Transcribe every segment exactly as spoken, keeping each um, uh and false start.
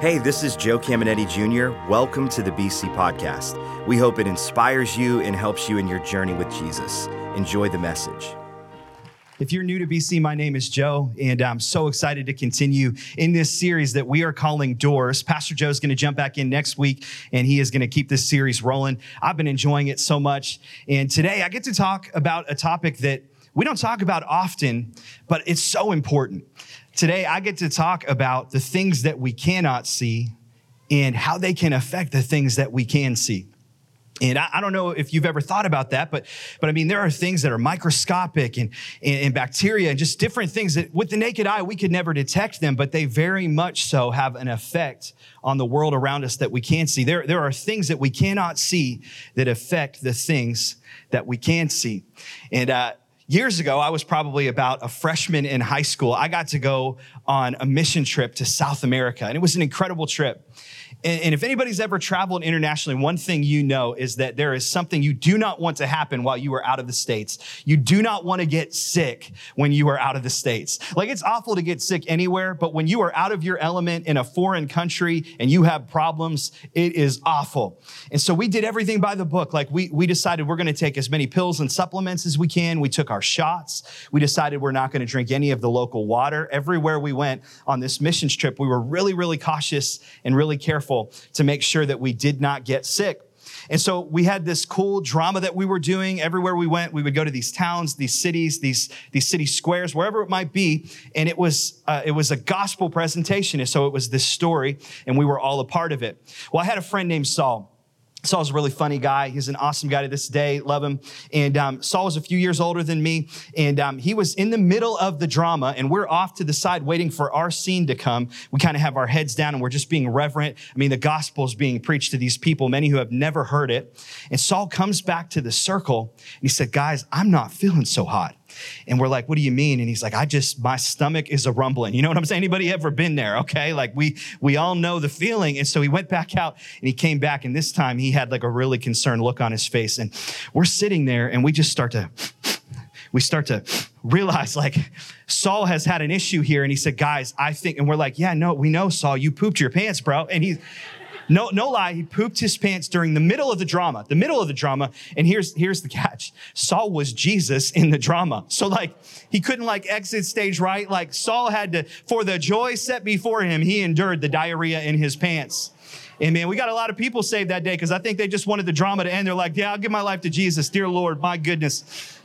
Hey, this is Joe Caminetti Junior Welcome to the B C Podcast. We hope it inspires you and helps you in your journey with Jesus. Enjoy the message. If you're new to B C, my name is Joe, and I'm so excited to continue in this series that we are calling Doors. Pastor Joe's going to jump back in next week, and he is going to keep this series rolling. I've been enjoying it so much, and today I get to talk about a topic that we don't talk about often, but it's so important. Today, I get to talk about the things that we cannot see and how they can affect the things that we can see. And I, I don't know if you've ever thought about that, but but I mean, there are things that are microscopic and, and, and bacteria and just different things that with the naked eye, we could never detect them, but they very much so have an effect on the world around us that we can see. There, there are things that we cannot see that affect the things that we can see. And uh, years ago, I was probably about a freshman in high school. I got to go on a mission trip to South America, and it was an incredible trip. And, and if anybody's ever traveled internationally, one thing you know is that there is something you do not want to happen while you are out of the States. You do not want to get sick when you are out of the States. Like, it's awful to get sick anywhere, but when you are out of your element in a foreign country and you have problems, it is awful. And so we did everything by the book. Like, we, we decided we're going to take as many pills and supplements as we can. We took our Our shots. We decided we're not going to drink any of the local water. Everywhere we went on this missions trip, we were really, really cautious and really careful to make sure that we did not get sick. And so we had this cool drama that we were doing. Everywhere we went, we would go to these towns, these cities, these, these city squares, wherever it might be. And it was uh, it was a gospel presentation. And so it was this story, and we were all a part of it. Well, I had a friend named Saul. Saul's a really funny guy. He's an awesome guy to this day. Love him. And um, Saul was a few years older than me. And um, he was in the middle of the drama, and we're off to the side waiting for our scene to come. We kind of have our heads down, and we're just being reverent. I mean, the gospel's being preached to these people, many who have never heard it. And Saul comes back to the circle, and he said, "Guys, I'm not feeling so hot." And we're like, "What do you mean?" And he's like, I just, my stomach is a rumbling. You know what I'm saying? Anybody ever been there? Okay. Like we, we all know the feeling. And so he went back out and he came back. And this time he had like a really concerned look on his face. And we're sitting there and we just start to, we start to realize like Saul has had an issue here. And he said, "Guys, I think," and we're like, "Yeah, no, we know, Saul, you pooped your pants, bro." And he, No, no lie, he pooped his pants during the middle of the drama, the middle of the drama. And here's, here's the catch. Saul was Jesus in the drama. So like, he couldn't like exit stage right. Like Saul had to, for the joy set before him, he endured the diarrhea in his pants. And man, we got a lot of people saved that day because I think they just wanted the drama to end. They're like, "Yeah, I'll give my life to Jesus. Dear Lord, my goodness."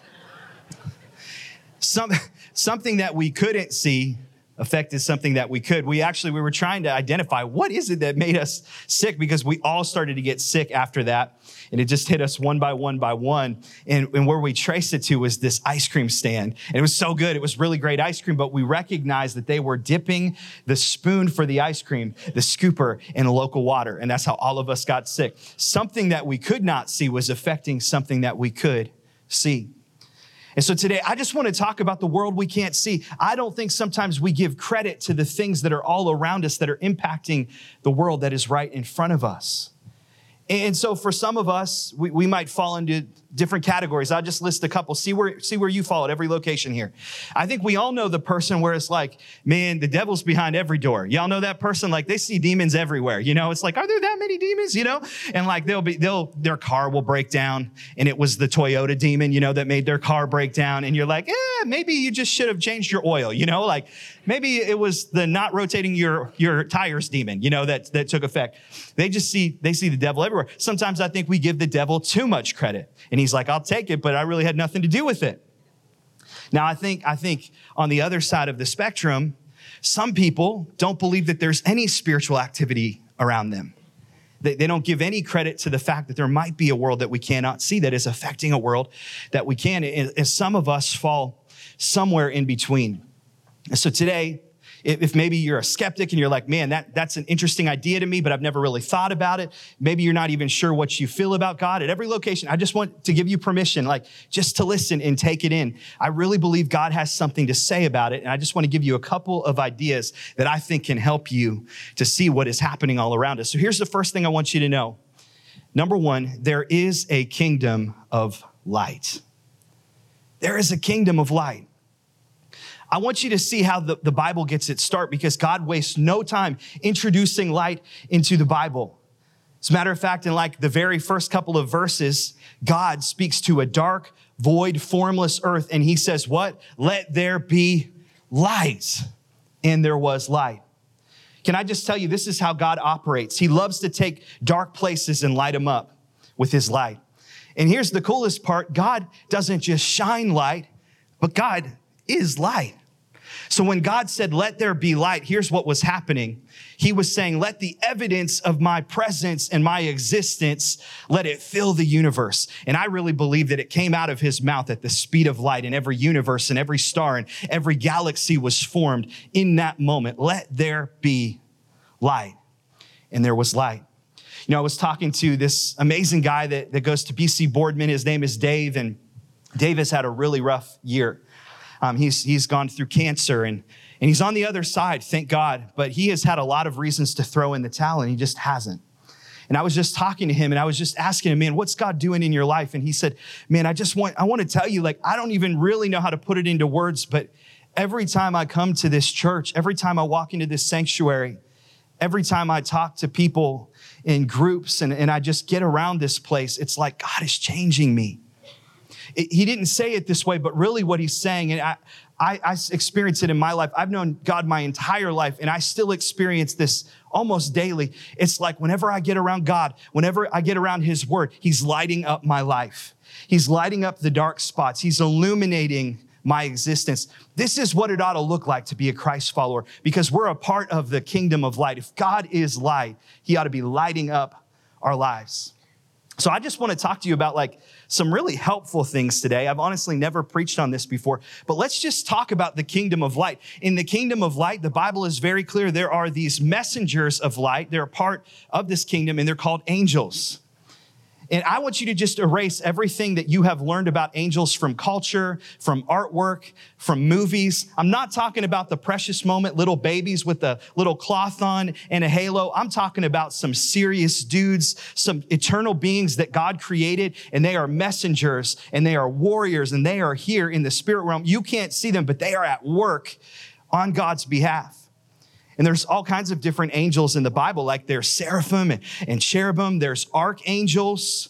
Some, something that we couldn't see affected something that we could. We actually, we were trying to identify what is it that made us sick, because we all started to get sick after that. And it just hit us one by one by one. And, and where we traced it to was this ice cream stand. And it was so good. It was really great ice cream, but we recognized that they were dipping the spoon for the ice cream, the scooper, in local water. And that's how all of us got sick. Something that we could not see was affecting something that we could see. And so today, I just want to talk about the world we can't see. I don't think sometimes we give credit to the things that are all around us that are impacting the world that is right in front of us. And so for some of us, we, we might fall into different categories. I'll just list a couple. See where, see where you fall at every location here. I think we all know the person where it's like, man, the devil's behind every door. Y'all know that person? Like, they see demons everywhere. You know, it's like, are there that many demons? You know, and like they'll be, they'll, their car will break down, and it was the Toyota demon, you know, that made their car break down. And you're like, eh, maybe you just should have changed your oil. You know, like maybe it was the not rotating your, your tires demon, you know, that, that took effect. They just see, they see the devil everywhere. Sometimes I think we give the devil too much credit. And he's like, "I'll take it, but I really had nothing to do with it." Now, I think I think on the other side of the spectrum, some people don't believe that there's any spiritual activity around them. They, they don't give any credit to the fact that there might be a world that we cannot see that is affecting a world that we can. And, and some of us fall somewhere in between. And so today, if maybe you're a skeptic and you're like, man, that, that's an interesting idea to me, but I've never really thought about it. Maybe you're not even sure what you feel about God. At every location, I just want to give you permission, like just to listen and take it in. I really believe God has something to say about it. And I just want to give you a couple of ideas that I think can help you to see what is happening all around us. So here's the first thing I want you to know. Number one, there is a kingdom of light. There is a kingdom of light. I want you to see how the, the Bible gets its start, because God wastes no time introducing light into the Bible. As a matter of fact, in like the very first couple of verses, God speaks to a dark, void, formless earth, and he says, what? Let there be light. And there was light. Can I just tell you, this is how God operates. He loves to take dark places and light them up with his light. And here's the coolest part. God doesn't just shine light, but God is light. So when God said, let there be light, here's what was happening. He was saying, let the evidence of my presence and my existence, let it fill the universe. And I really believe that it came out of his mouth at the speed of light, and every universe and every star and every galaxy was formed in that moment. Let there be light. And there was light. You know, I was talking to this amazing guy that, that goes to B C Boardman. His name is Dave, and Dave has had a really rough year. Um, he's he's gone through cancer, and, and he's on the other side, thank God. But he has had a lot of reasons to throw in the towel, and he just hasn't. And I was just talking to him, and I was just asking him, man, what's God doing in your life? And he said, man, I just want, I want to tell you, like, I don't even really know how to put it into words, but every time I come to this church, every time I walk into this sanctuary, every time I talk to people in groups and, and I just get around this place, it's like God is changing me. He didn't say it this way, but really what he's saying, and I, I, I experience it in my life. I've known God my entire life, and I still experience this almost daily. It's like whenever I get around God, whenever I get around his word, he's lighting up my life. He's lighting up the dark spots. He's illuminating my existence. This is what it ought to look like to be a Christ follower, because we're a part of the kingdom of light. If God is light, he ought to be lighting up our lives. So I just want to talk to you about like some really helpful things today. I've honestly never preached on this before, but let's just talk about the kingdom of light. In the kingdom of light, the Bible is very clear. There are these messengers of light. They're a part of this kingdom, and they're called angels. And I want you to just erase everything that you have learned about angels from culture, from artwork, from movies. I'm not talking about the precious moment, little babies with a little cloth on and a halo. I'm talking about some serious dudes, some eternal beings that God created, and they are messengers, and they are warriors, and they are here in the spirit realm. You can't see them, but they are at work on God's behalf. And there's all kinds of different angels in the Bible, like there's seraphim and, and cherubim. There's archangels,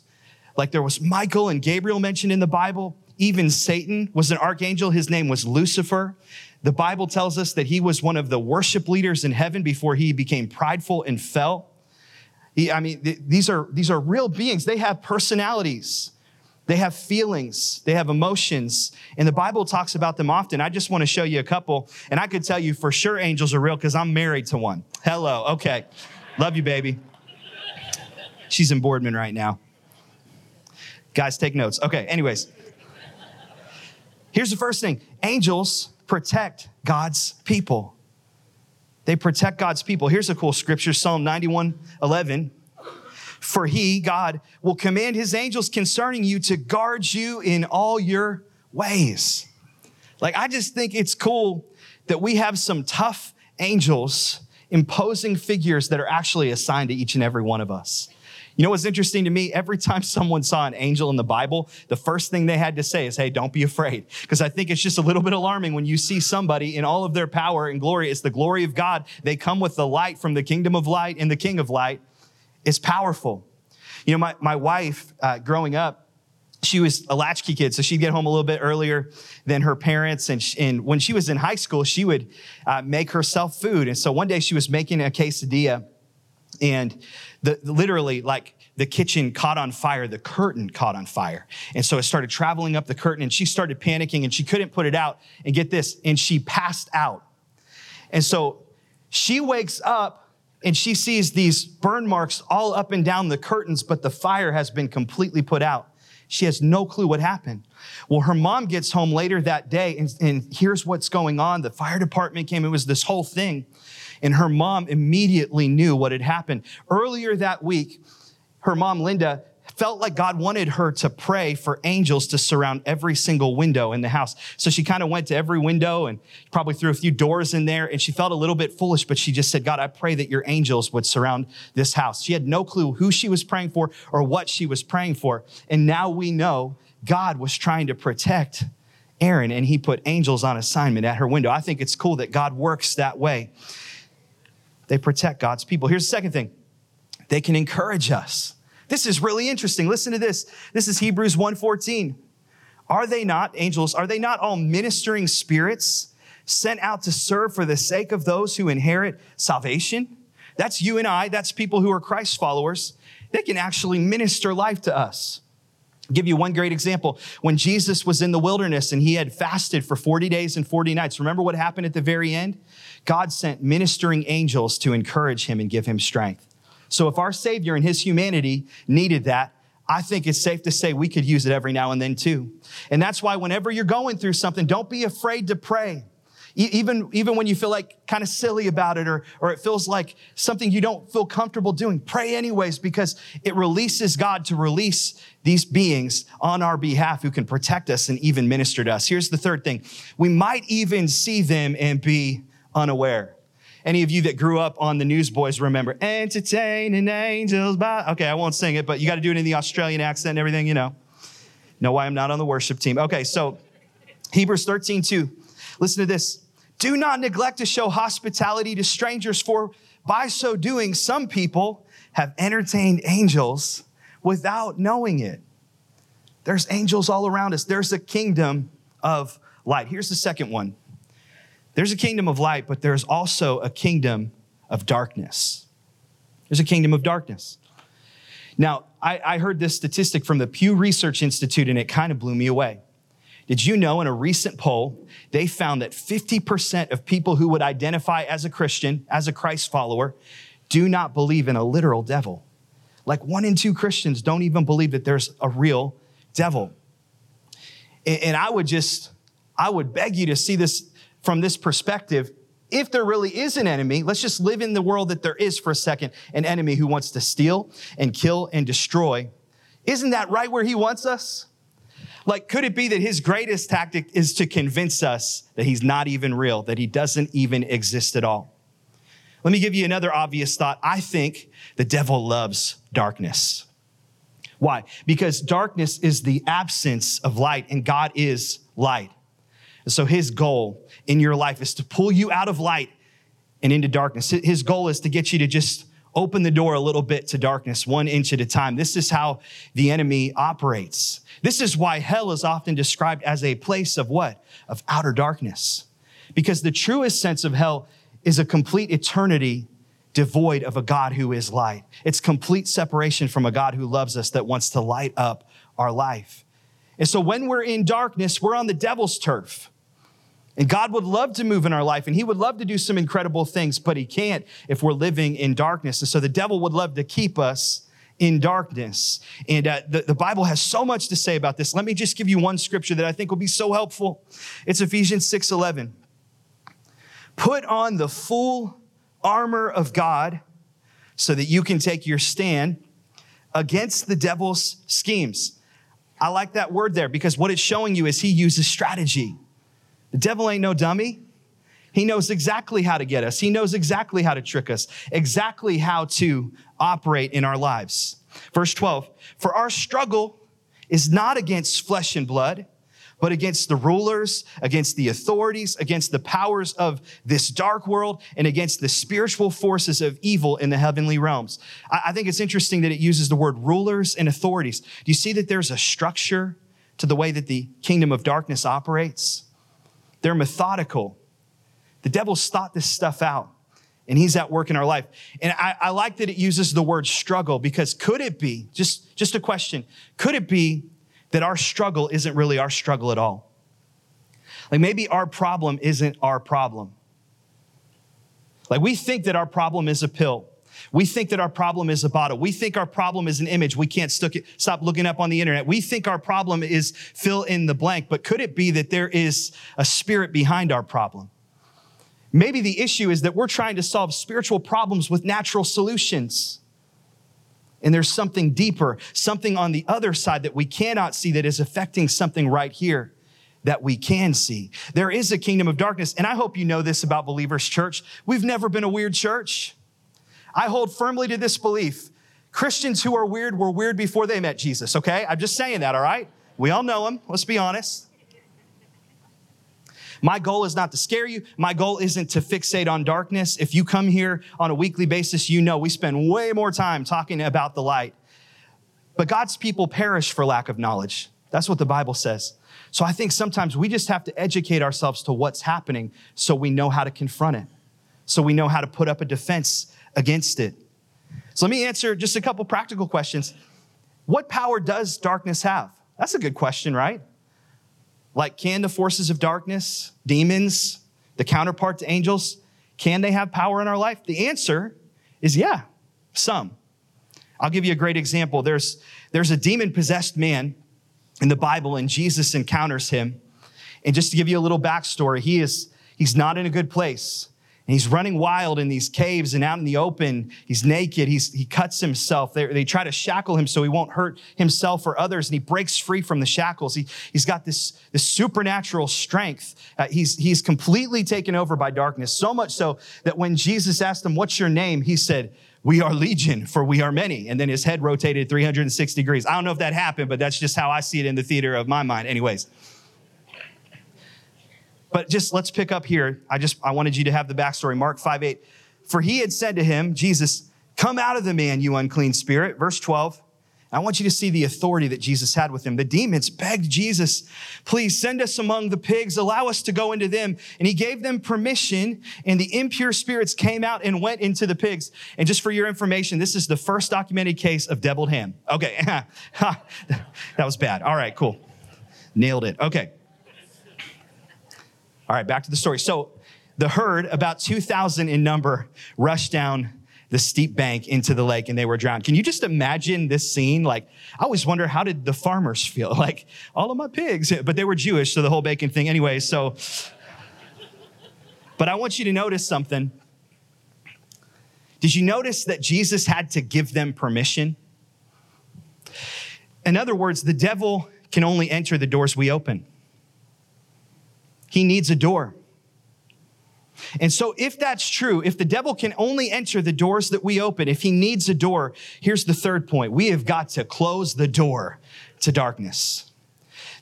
like there was Michael and Gabriel mentioned in the Bible. Even Satan was an archangel. His name was Lucifer. The Bible tells us that he was one of the worship leaders in heaven before he became prideful and fell. He, I mean, th- these are, these are real beings. They have personalities. They have feelings, they have emotions, and the Bible talks about them often. I just want to show you a couple, and I could tell you for sure angels are real because I'm married to one. Hello, okay. Love you, baby. She's in Boardman right now. Guys, take notes. Okay, anyways. Here's the first thing. Angels protect God's people. They protect God's people. Here's a cool scripture, Psalm ninety-one eleven. For he, God, will command his angels concerning you to guard you in all your ways. Like, I just think it's cool that we have some tough angels, imposing figures that are actually assigned to each and every one of us. You know what's interesting to me? Every time someone saw an angel in the Bible, the first thing they had to say is, hey, don't be afraid. Because I think it's just a little bit alarming when you see somebody in all of their power and glory. It's the glory of God. They come with the light from the kingdom of light and the King of light. It's powerful. You know, my, my wife, uh, growing up, she was a latchkey kid, so she'd get home a little bit earlier than her parents. And, she, and when she was in high school, she would uh, make herself food. And so one day she was making a quesadilla, and the, literally, like, the kitchen caught on fire, the curtain caught on fire. And so it started traveling up the curtain, and she started panicking, and she couldn't put it out. And get this, and she passed out. And so she wakes up, and she sees these burn marks all up and down the curtains, but the fire has been completely put out. She has no clue what happened. Well, her mom gets home later that day, and, and here's what's going on. The fire department came. It was this whole thing. And her mom immediately knew what had happened. Earlier that week, her mom, Linda, felt like God wanted her to pray for angels to surround every single window in the house. So she kind of went to every window and probably threw a few doors in there, and she felt a little bit foolish, but she just said, God, I pray that your angels would surround this house. She had no clue who she was praying for or what she was praying for. And now we know God was trying to protect Aaron, and he put angels on assignment at her window. I think it's cool that God works that way. They protect God's people. Here's the second thing. They can encourage us. This is really interesting. Listen to this. This is Hebrews one fourteen. Are they not, angels, are they not all ministering spirits sent out to serve for the sake of those who inherit salvation? That's you and I. That's people who are Christ followers. They can actually minister life to us. I'll give you one great example. When Jesus was in the wilderness and he had fasted for forty days and forty nights, remember what happened at the very end? God sent ministering angels to encourage him and give him strength. So if our Savior and his humanity needed that, I think it's safe to say we could use it every now and then too. And that's why whenever you're going through something, don't be afraid to pray. E- even, even when you feel like kind of silly about it or, or it feels like something you don't feel comfortable doing, pray anyways, because it releases God to release these beings on our behalf who can protect us and even minister to us. Here's the third thing. We might even see them and be unaware. Any of you that grew up on the Newsboys remember, entertaining angels by... Okay, I won't sing it, but you got to do it in the Australian accent and everything, you know. Know why I'm not on the worship team. Okay, so Hebrews thirteen two. Listen to this. Do not neglect to show hospitality to strangers, for by so doing, some people have entertained angels without knowing it. There's angels all around us. There's a kingdom of light. Here's the second one. There's a kingdom of light, but there's also a kingdom of darkness. There's a kingdom of darkness. Now, I, I heard this statistic from the Pew Research Institute, and it kind of blew me away. Did you know in a recent poll, they found that fifty percent of people who would identify as a Christian, as a Christ follower, do not believe in a literal devil. Like one in two Christians don't even believe that there's a real devil. And, and I would just, I would beg you to see this from this perspective. If there really is an enemy, let's just live in the world that there is for a second, an enemy who wants to steal and kill and destroy. Isn't that right where he wants us? Like, could it be that his greatest tactic is to convince us that he's not even real, that he doesn't even exist at all? Let me give you another obvious thought. I think the devil loves darkness. Why? Because darkness is the absence of light, and God is light. So his goal in your life is to pull you out of light and into darkness. His goal is to get you to just open the door a little bit to darkness, one inch at a time. This is how the enemy operates. This is why hell is often described as a place of what? Of outer darkness. Because the truest sense of hell is a complete eternity devoid of a God who is light. It's complete separation from a God who loves us, that wants to light up our life. And so when we're in darkness, we're on the devil's turf. And God would love to move in our life, and he would love to do some incredible things, but he can't if we're living in darkness. And so the devil would love to keep us in darkness. And uh, the, the Bible has so much to say about this. Let me just give you one scripture that I think will be so helpful. It's Ephesians six eleven. Put on the full armor of God so that you can take your stand against the devil's schemes. I like that word there, because what it's showing you is he uses strategy. The devil ain't no dummy. He knows exactly how to get us. He knows exactly how to trick us, exactly how to operate in our lives. Verse twelve, for our struggle is not against flesh and blood, but against the rulers, against the authorities, against the powers of this dark world, and against the spiritual forces of evil in the heavenly realms. I think it's interesting that it uses the word rulers and authorities. Do you see that there's a structure to the way that the kingdom of darkness operates? They're methodical. The devil's thought this stuff out, and he's at work in our life. And I, I like that it uses the word struggle, because could it be, just, just a question, could it be that our struggle isn't really our struggle at all? Like maybe our problem isn't our problem. Like we think that our problem is a pill. We think that our problem is a bottle. We think our problem is an image we can't st- stop looking up on the internet. We think our problem is fill in the blank, but could it be that there is a spirit behind our problem? Maybe the issue is that we're trying to solve spiritual problems with natural solutions. And there's something deeper, something on the other side that we cannot see that is affecting something right here that we can see. There is a kingdom of darkness. And I hope you know this about Believers Church. We've never been a weird church. I hold firmly to this belief. Christians who are weird were weird before they met Jesus, okay? I'm just saying that, all right? We all know them. Let's be honest. My goal is not to scare you. My goal isn't to fixate on darkness. If you come here on a weekly basis, you know we spend way more time talking about the light. But God's people perish for lack of knowledge. That's what the Bible says. So I think sometimes we just have to educate ourselves to what's happening so we know how to confront it, so we know how to put up a defense against it. So let me answer just a couple practical questions. What power does darkness have? That's a good question, right? Like, can the forces of darkness, demons, the counterpart to angels, can they have power in our life? The answer is yeah, some. I'll give you a great example. There's, there's a demon-possessed man in the Bible, and Jesus encounters him. And just to give you a little backstory, he is he's not in a good place. And he's running wild in these caves and out in the open. He's naked. He's, he cuts himself. They, they try to shackle him so he won't hurt himself or others. And he breaks free from the shackles. He, he's got this, this supernatural strength. Uh, he's, he's completely taken over by darkness, so much so that when Jesus asked him, "What's your name?" he said, "We are legion, for we are many." And then his head rotated three hundred sixty degrees. I don't know if that happened, but that's just how I see it in the theater of my mind. Anyways. But just let's pick up here. I just, I wanted you to have the backstory. Mark five eight. For he had said to him, Jesus, "Come out of the man, you unclean spirit." Verse twelve. I want you to see the authority that Jesus had with him. The demons begged Jesus, "Please send us among the pigs. Allow us to go into them." And he gave them permission, and the impure spirits came out and went into the pigs. And just for your information, this is the first documented case of deviled ham. Okay. That was bad. All right, cool. Nailed it. Okay. All right, back to the story. So the herd, about two thousand in number, rushed down the steep bank into the lake, and they were drowned. Can you just imagine this scene? Like, I always wonder, how did the farmers feel? Like, all of my pigs, but they were Jewish, so the whole bacon thing anyway. So, but I want you to notice something. Did you notice that Jesus had to give them permission? In other words, the devil can only enter the doors we open. He needs a door. And so if that's true, if the devil can only enter the doors that we open, if he needs a door, here's the third point. We have got to close the door to darkness.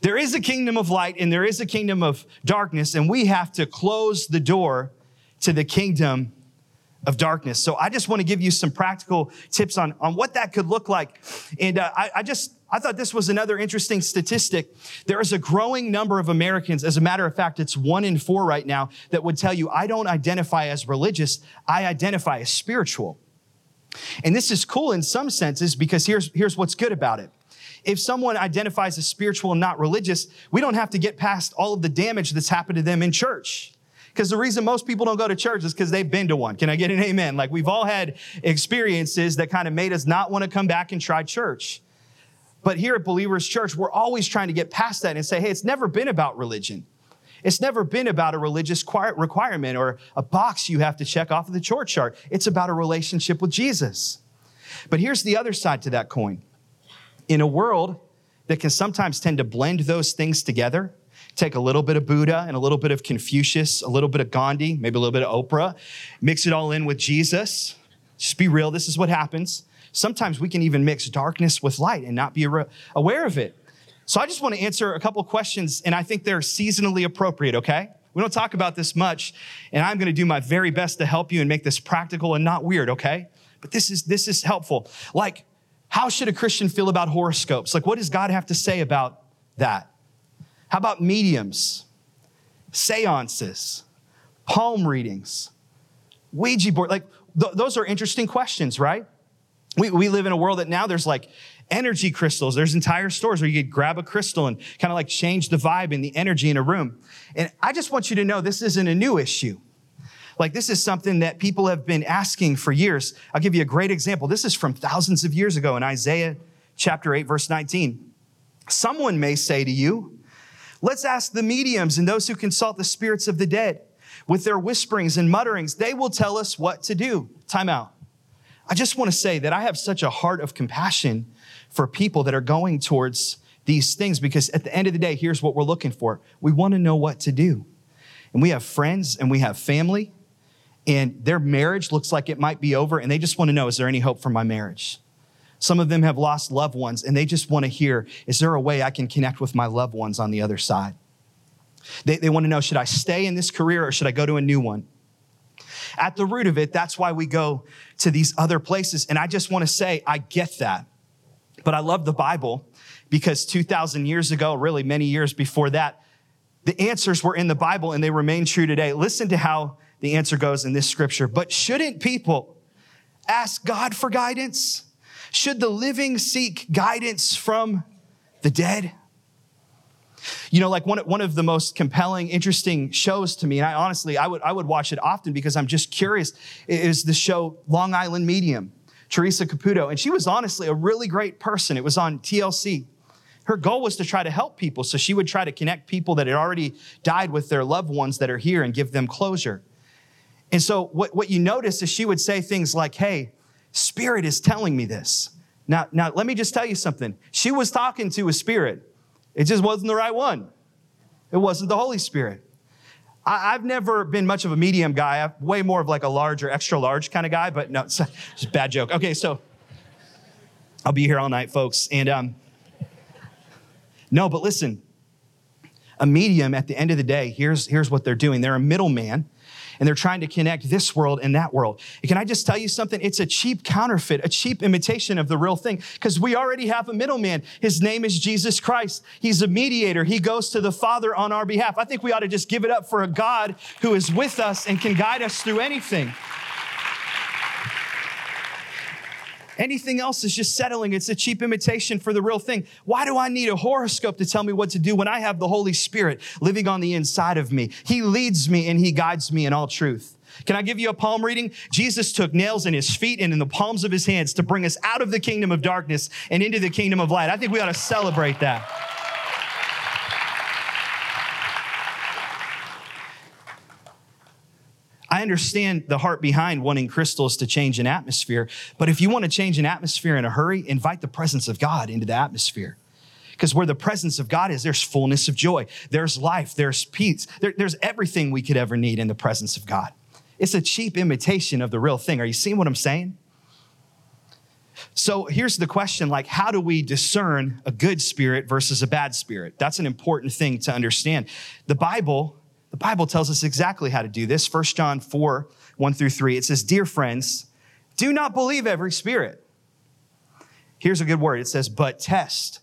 There is a kingdom of light and there is a kingdom of darkness, and we have to close the door to the kingdom of darkness. So I just want to give you some practical tips on, on what that could look like. And uh, I, I just... I thought this was another interesting statistic. There is a growing number of Americans, as a matter of fact, it's one in four right now, that would tell you, "I don't identify as religious, I identify as spiritual." And this is cool in some senses, because here's, here's what's good about it. If someone identifies as spiritual and not religious, we don't have to get past all of the damage that's happened to them in church. Because the reason most people don't go to church is because they've been to one. Can I get an amen? Like, we've all had experiences that kind of made us not want to come back and try church. But here at Believers Church, we're always trying to get past that and say, hey, it's never been about religion. It's never been about a religious requirement or a box you have to check off of the chore chart. It's about a relationship with Jesus. But here's the other side to that coin. In a world that can sometimes tend to blend those things together, take a little bit of Buddha and a little bit of Confucius, a little bit of Gandhi, maybe a little bit of Oprah, mix it all in with Jesus. Just be real, this is what happens. Sometimes we can even mix darkness with light and not be aware of it. So I just want to answer a couple questions, and I think they're seasonally appropriate, okay? We don't talk about this much, and I'm going to do my very best to help you and make this practical and not weird, okay? But this is this is helpful. Like, how should a Christian feel about horoscopes? Like, what does God have to say about that? How about mediums, seances, palm readings, Ouija board? Like, th- those are interesting questions, right? We we live in a world that now there's like energy crystals. There's entire stores where you could grab a crystal and kind of like change the vibe and the energy in a room. And I just want you to know this isn't a new issue. Like, this is something that people have been asking for years. I'll give you a great example. This is from thousands of years ago in Isaiah chapter eight, verse nineteen. Someone may say to you, "Let's ask the mediums and those who consult the spirits of the dead. With their whisperings and mutterings, they will tell us what to do." Time out. I just want to say that I have such a heart of compassion for people that are going towards these things, because at the end of the day, here's what we're looking for. We want to know what to do. And we have friends and we have family, and their marriage looks like it might be over, and they just want to know, is there any hope for my marriage? Some of them have lost loved ones, and they just want to hear, is there a way I can connect with my loved ones on the other side? They, they want to know, should I stay in this career or should I go to a new one? At the root of it, that's why we go to these other places. And I just want to say, I get that. But I love the Bible because two thousand years ago, really many years before that, the answers were in the Bible and they remain true today. Listen to how the answer goes in this scripture. But shouldn't people ask God for guidance? Should the living seek guidance from the dead? You know, like one, one of the most compelling, interesting shows to me, and I honestly, I would I would watch it often because I'm just curious, is the show Long Island Medium, Teresa Caputo. And she was honestly a really great person. It was on T L C. Her goal was to try to help people. So she would try to connect people that had already died with their loved ones that are here and give them closure. And so what, what you notice is she would say things like, hey, Spirit is telling me this. Now, now let me just tell you something. She was talking to a spirit. It just wasn't the right one. It wasn't the Holy Spirit. I, I've never been much of a medium guy. I'm way more of like a large or extra large kind of guy, but no, it's, it's a bad joke. Okay, so I'll be here all night, folks. And um, no, but listen, a medium at the end of the day, here's, here's what they're doing. They're a middleman, and they're trying to connect this world and that world. And can I just tell you something? It's a cheap counterfeit, a cheap imitation of the real thing, because we already have a middleman. His name is Jesus Christ. He's a mediator. He goes to the Father on our behalf. I think we ought to just give it up for a God who is with us and can guide us through anything. Anything else is just settling. It's a cheap imitation for the real thing. Why do I need a horoscope to tell me what to do when I have the Holy Spirit living on the inside of me? He leads me and he guides me in all truth. Can I give you a palm reading? Jesus took nails in his feet and in the palms of his hands to bring us out of the kingdom of darkness and into the kingdom of light. I think we ought to celebrate that. I understand the heart behind wanting crystals to change an atmosphere, but if you want to change an atmosphere in a hurry, invite the presence of God into the atmosphere. Because where the presence of God is, there's fullness of joy, there's life, there's peace, there, there's everything we could ever need in the presence of God. It's a cheap imitation of the real thing. Are you seeing what I'm saying? So here's the question, like, how do we discern a good spirit versus a bad spirit? That's an important thing to understand. The Bible The Bible tells us exactly how to do this. First John four, one through three, it says, dear friends, do not believe every spirit. Here's a good word. It says, but test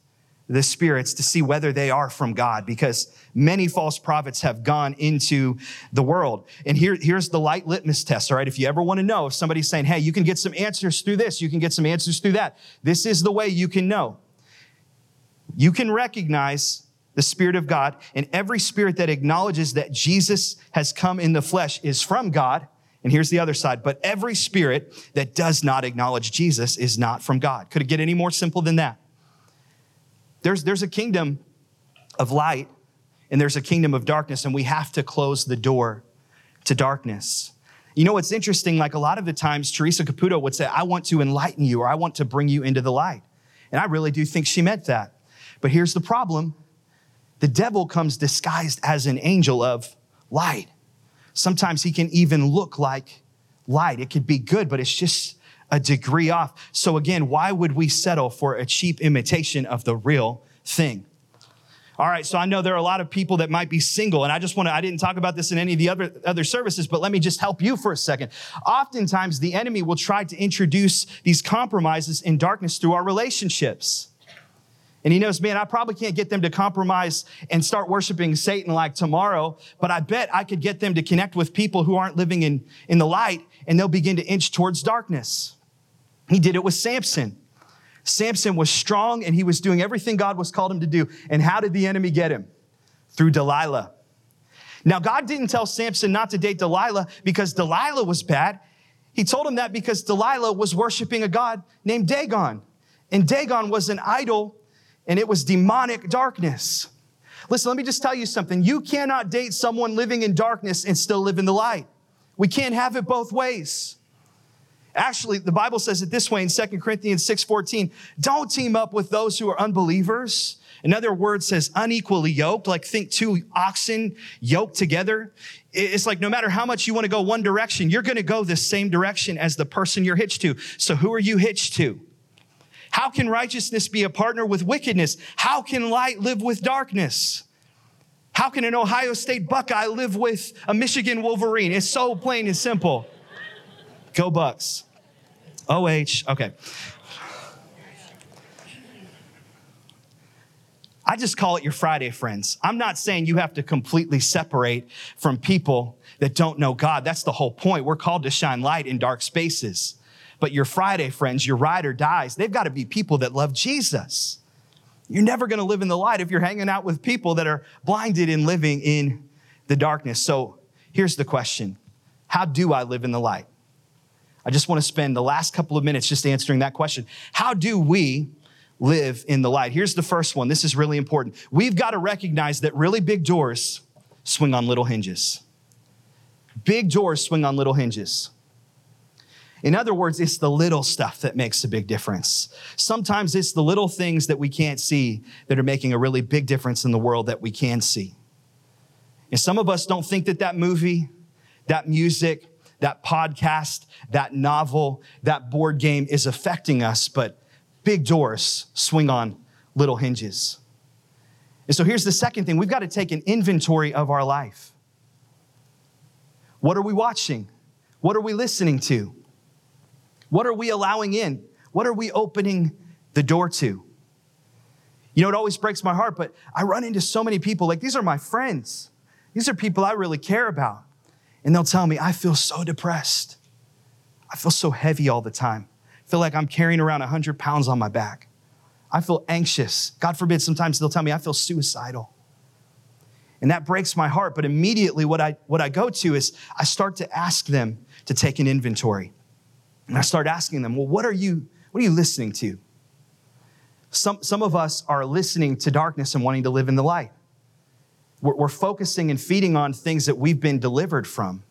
the spirits to see whether they are from God, because many false prophets have gone into the world. And here, here's the light litmus test, all right? If you ever want to know, if somebody's saying, hey, you can get some answers through this, you can get some answers through that. This is the way you can know. You can recognize the Spirit of God, and every spirit that acknowledges that Jesus has come in the flesh is from God. And here's the other side, but every spirit that does not acknowledge Jesus is not from God. Could it get any more simple than that? There's, there's a kingdom of light, and there's a kingdom of darkness, and we have to close the door to darkness. You know what's interesting, like a lot of the times, Teresa Caputo would say, I want to enlighten you, or I want to bring you into the light. And I really do think she meant that. But here's the problem. The devil comes disguised as an angel of light. Sometimes he can even look like light. It could be good, but it's just a degree off. So again, why would we settle for a cheap imitation of the real thing? All right, so I know there are a lot of people that might be single, and I just want to, I didn't talk about this in any of the other, other services, but let me just help you for a second. Oftentimes, the enemy will try to introduce these compromises in darkness through our relationships. And he knows, man, I probably can't get them to compromise and start worshiping Satan like tomorrow, but I bet I could get them to connect with people who aren't living in, in the light, and they'll begin to inch towards darkness. He did it with Samson. Samson was strong, and he was doing everything God was called him to do. And how did the enemy get him? Through Delilah. Now, God didn't tell Samson not to date Delilah because Delilah was bad. He told him that because Delilah was worshiping a god named Dagon. And Dagon was an idol, and it was demonic darkness. Listen, let me just tell you something. You cannot date someone living in darkness and still live in the light. We can't have it both ways. Actually, the Bible says it this way in Second Corinthians six fourteen, don't team up with those who are unbelievers. Another word says unequally yoked, like think two oxen yoked together. It's like no matter how much you want to go one direction, you're going to go the same direction as the person you're hitched to. So who are you hitched to? How can righteousness be a partner with wickedness? How can light live with darkness? How can an Ohio State Buckeye live with a Michigan Wolverine? It's so plain and simple. Go Bucks. O H. Okay. I just call it your Friday friends. I'm not saying you have to completely separate from people that don't know God. That's the whole point. We're called to shine light in dark spaces. But your Friday friends, your ride or dies, they've got to be people that love Jesus. You're never going to live in the light if you're hanging out with people that are blinded and living in the darkness. So here's the question. How do I live in the light? I just want to spend the last couple of minutes just answering that question. How do we live in the light? Here's the first one. This is really important. We've got to recognize that really big doors swing on little hinges. Big doors swing on little hinges. In other words, it's the little stuff that makes a big difference. Sometimes it's the little things that we can't see that are making a really big difference in the world that we can see. And some of us don't think that that movie, that music, that podcast, that novel, that board game is affecting us, but big doors swing on little hinges. And so here's the second thing. We've got to take an inventory of our life. What are we watching? What are we listening to? What are we allowing in? What are we opening the door to? You know, it always breaks my heart, but I run into so many people. Like, these are my friends. These are people I really care about. And they'll tell me, I feel so depressed. I feel so heavy all the time. Feel like I'm carrying around one hundred pounds on my back. I feel anxious. God forbid, sometimes they'll tell me I feel suicidal. And that breaks my heart, but immediately what I what I go to is I start to ask them to take an inventory. And I start asking them, well, what are you what are you listening to? Some, some of us are listening to darkness and wanting to live in the light. We're, we're focusing and feeding on things that we've been delivered from.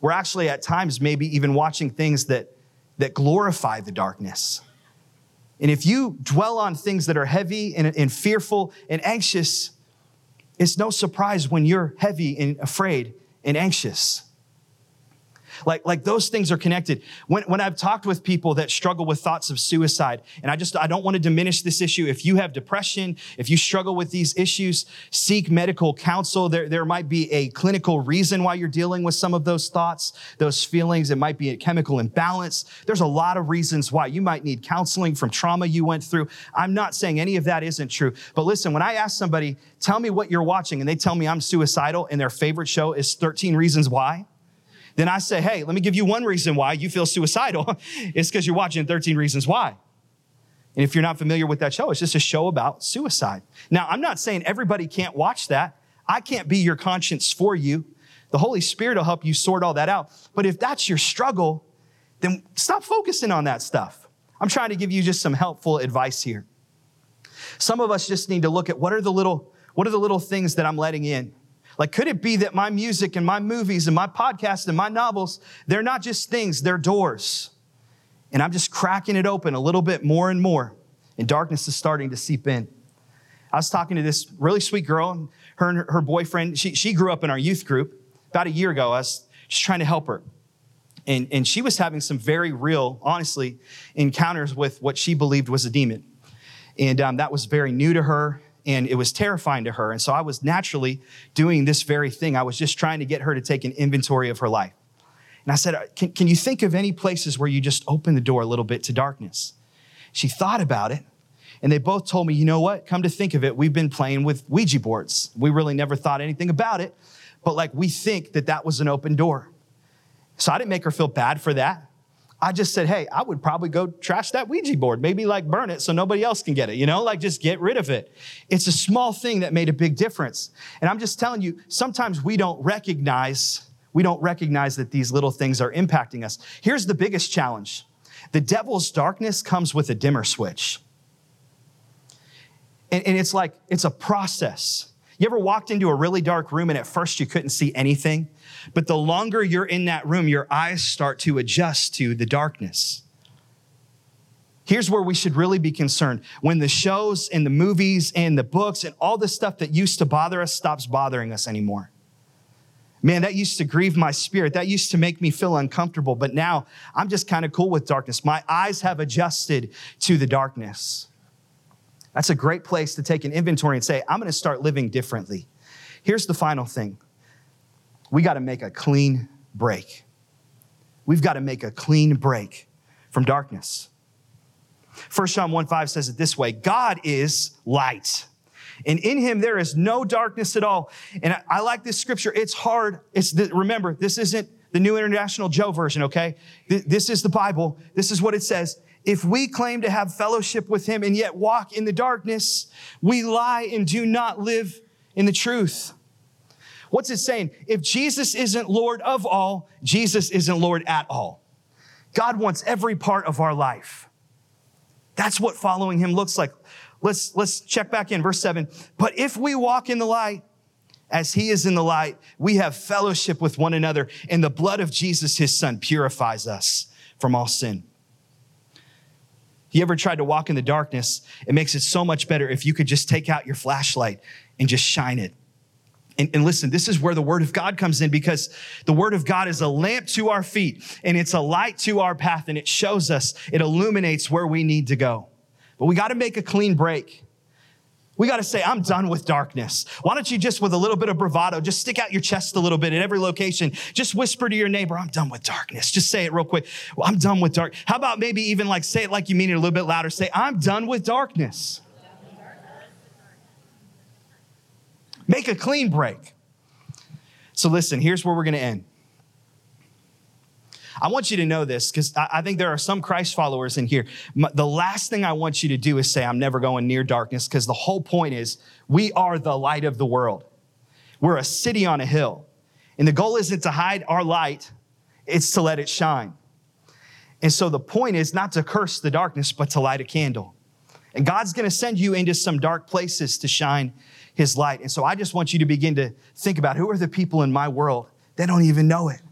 We're actually at times maybe even watching things that that glorify the darkness. And if you dwell on things that are heavy and, and fearful and anxious, it's no surprise when you're heavy and afraid and anxious. Like, like those things are connected. When, when I've talked with people that struggle with thoughts of suicide, and I just, I don't want to diminish this issue. If you have depression, if you struggle with these issues, seek medical counsel. There, there might be a clinical reason why you're dealing with some of those thoughts, those feelings. It might be a chemical imbalance. There's a lot of reasons why. You might need counseling from trauma you went through. I'm not saying any of that isn't true. But listen, when I ask somebody, tell me what you're watching, and they tell me I'm suicidal and their favorite show is thirteen reasons why. Then I say, hey, let me give you one reason why you feel suicidal. It's because you're watching thirteen reasons why. And if you're not familiar with that show, it's just a show about suicide. Now, I'm not saying everybody can't watch that. I can't be your conscience for you. The Holy Spirit will help you sort all that out. But if that's your struggle, then stop focusing on that stuff. I'm trying to give you just some helpful advice here. Some of us just need to look at what are the little, what are the little things that I'm letting in? Like, could it be that my music and my movies and my podcasts and my novels, they're not just things, they're doors. And I'm just cracking it open a little bit more and more. And darkness is starting to seep in. I was talking to this really sweet girl, her and her boyfriend, she, she grew up in our youth group. About a year ago, I was just trying to help her. And, and she was having some very real, honestly, encounters with what she believed was a demon. And um, that was very new to her. And it was terrifying to her. And so I was naturally doing this very thing. I was just trying to get her to take an inventory of her life. And I said, can, can you think of any places where you just open the door a little bit to darkness? She thought about it. And they both told me, you know what? Come to think of it, we've been playing with Ouija boards. We really never thought anything about it. But like, we think that that was an open door. So I didn't make her feel bad for that. I just said, hey, I would probably go trash that Ouija board, maybe like burn it so nobody else can get it, you know, like just get rid of it. It's a small thing that made a big difference. And I'm just telling you, sometimes we don't recognize, we don't recognize that these little things are impacting us. Here's the biggest challenge. The devil's darkness comes with a dimmer switch. And, and it's like, it's a process. You ever walked into a really dark room and at first you couldn't see anything? But the longer you're in that room, your eyes start to adjust to the darkness. Here's where we should really be concerned. When the shows and the movies and the books and all the stuff that used to bother us stops bothering us anymore. Man, that used to grieve my spirit. That used to make me feel uncomfortable. But now I'm just kind of cool with darkness. My eyes have adjusted to the darkness. That's a great place to take an inventory and say, I'm going to start living differently. Here's the final thing. We got to make a clean break. We've got to make a clean break from darkness. First John one five says it this way, God is light, and in him there is no darkness at all. And I, I like this scripture. It's hard. It's the, remember, this isn't the New International Joe version, okay? Th- this is the Bible. This is what it says. If we claim to have fellowship with him and yet walk in the darkness, we lie and do not live in the truth. What's it saying? If Jesus isn't Lord of all, Jesus isn't Lord at all. God wants every part of our life. That's what following him looks like. Let's, let's check back in, verse seven. But if we walk in the light, as he is in the light, we have fellowship with one another, and the blood of Jesus, his son, purifies us from all sin. You ever tried to walk in the darkness? It makes it so much better if you could just take out your flashlight and just shine it. And, and listen, this is where the word of God comes in, because the word of God is a lamp to our feet, and it's a light to our path, and it shows us, it illuminates where we need to go. But we got to make a clean break. We got to say, I'm done with darkness. Why don't you just, with a little bit of bravado, just stick out your chest a little bit at every location. Just whisper to your neighbor, I'm done with darkness. Just say it real quick. Well, I'm done with dark. How about maybe even like say it like you mean it a little bit louder. Say, I'm done with darkness. Make a clean break. So listen, here's where we're going to end. I want you to know this, because I think there are some Christ followers in here. The last thing I want you to do is say, I'm never going near darkness, because the whole point is we are the light of the world. We're a city on a hill. And the goal isn't to hide our light, it's to let it shine. And so the point is not to curse the darkness, but to light a candle. And God's going to send you into some dark places to shine his light. And so I just want you to begin to think about, who are the people in my world that don't even know it?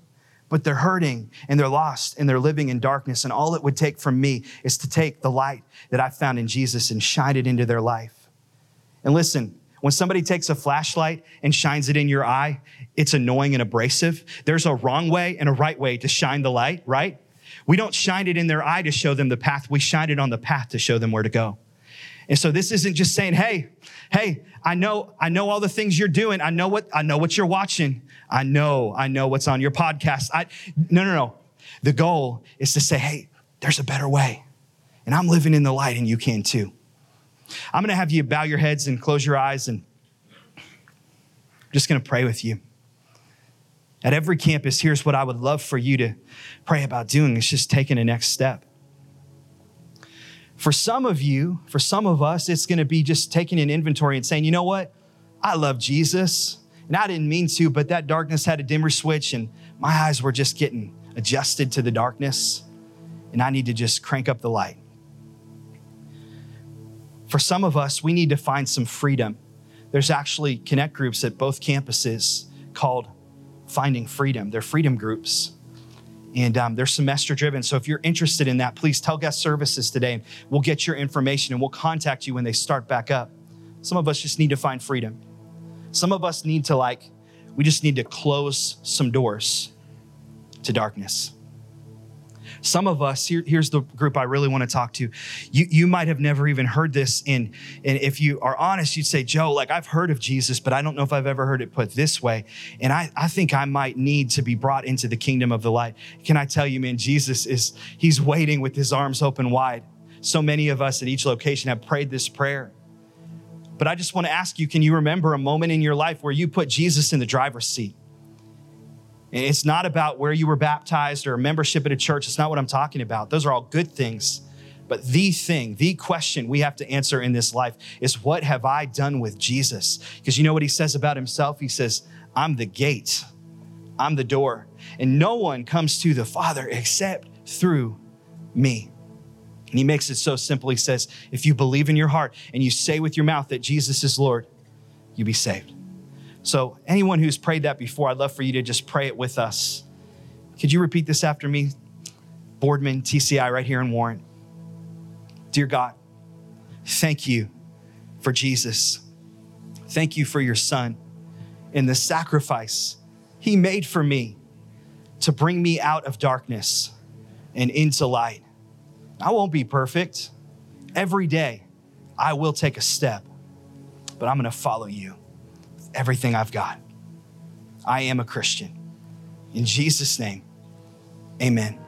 But they're hurting and they're lost and they're living in darkness. And all it would take from me is to take the light that I found in Jesus and shine it into their life. And listen, when somebody takes a flashlight and shines it in your eye, it's annoying and abrasive. There's a wrong way and a right way to shine the light, right? We don't shine it in their eye to show them the path. We shine it on the path to show them where to go. And so this isn't just saying, hey, hey, I know, I know all the things you're doing. I know what, I know what you're watching. I know, I know what's on your podcast. I, no, no, no. The goal is to say, hey, there's a better way. And I'm living in the light, and you can too. I'm going to have you bow your heads and close your eyes, and I'm just going to pray with you. At every campus, here's what I would love for you to pray about doing. It's just taking a next step. For some of you, for some of us, it's going to be just taking an inventory and saying, you know what? I love Jesus, and I didn't mean to, but that darkness had a dimmer switch, and my eyes were just getting adjusted to the darkness, and I need to just crank up the light. For some of us, we need to find some freedom. There's actually connect groups at both campuses called Finding Freedom. They're freedom groups. And um, they're semester driven. So if you're interested in that, please tell guest services today, and we'll get your information and we'll contact you when they start back up. Some of us just need to find freedom. Some of us need to like, we just need to close some doors to darkness. Some of us, here, here's the group I really want to talk to. You you might have never even heard this. And, and if you are honest, you'd say, Joe, like I've heard of Jesus, but I don't know if I've ever heard it put this way. And I, I think I might need to be brought into the kingdom of the light. Can I tell you, man, Jesus is, he's waiting with his arms open wide. So many of us at each location have prayed this prayer. But I just want to ask you, can you remember a moment in your life where you put Jesus in the driver's seat? And it's not about where you were baptized or membership at a church. It's not what I'm talking about. Those are all good things. But the thing, the question we have to answer in this life is, what have I done with Jesus? Because you know what he says about himself? He says, I'm the gate. I'm the door. And no one comes to the Father except through me. And he makes it so simple. He says, if you believe in your heart and you say with your mouth that Jesus is Lord, you'll be saved. So anyone who's prayed that before, I'd love for you to just pray it with us. Could you repeat this after me? Boardman, T C I, right here in Warren. Dear God, thank you for Jesus. Thank you for your son and the sacrifice he made for me to bring me out of darkness and into light. I won't be perfect. Every day I will take a step, but I'm going to follow you. with everything I've got. I am a Christian. In Jesus' name, amen.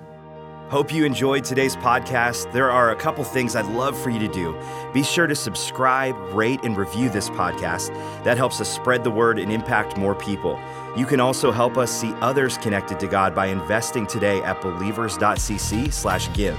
Hope you enjoyed today's podcast. There are a couple things I'd love for you to do. Be sure to subscribe, rate, and review this podcast. That helps us spread the word and impact more people. You can also help us see others connected to God by investing today at believers dot c c slash give.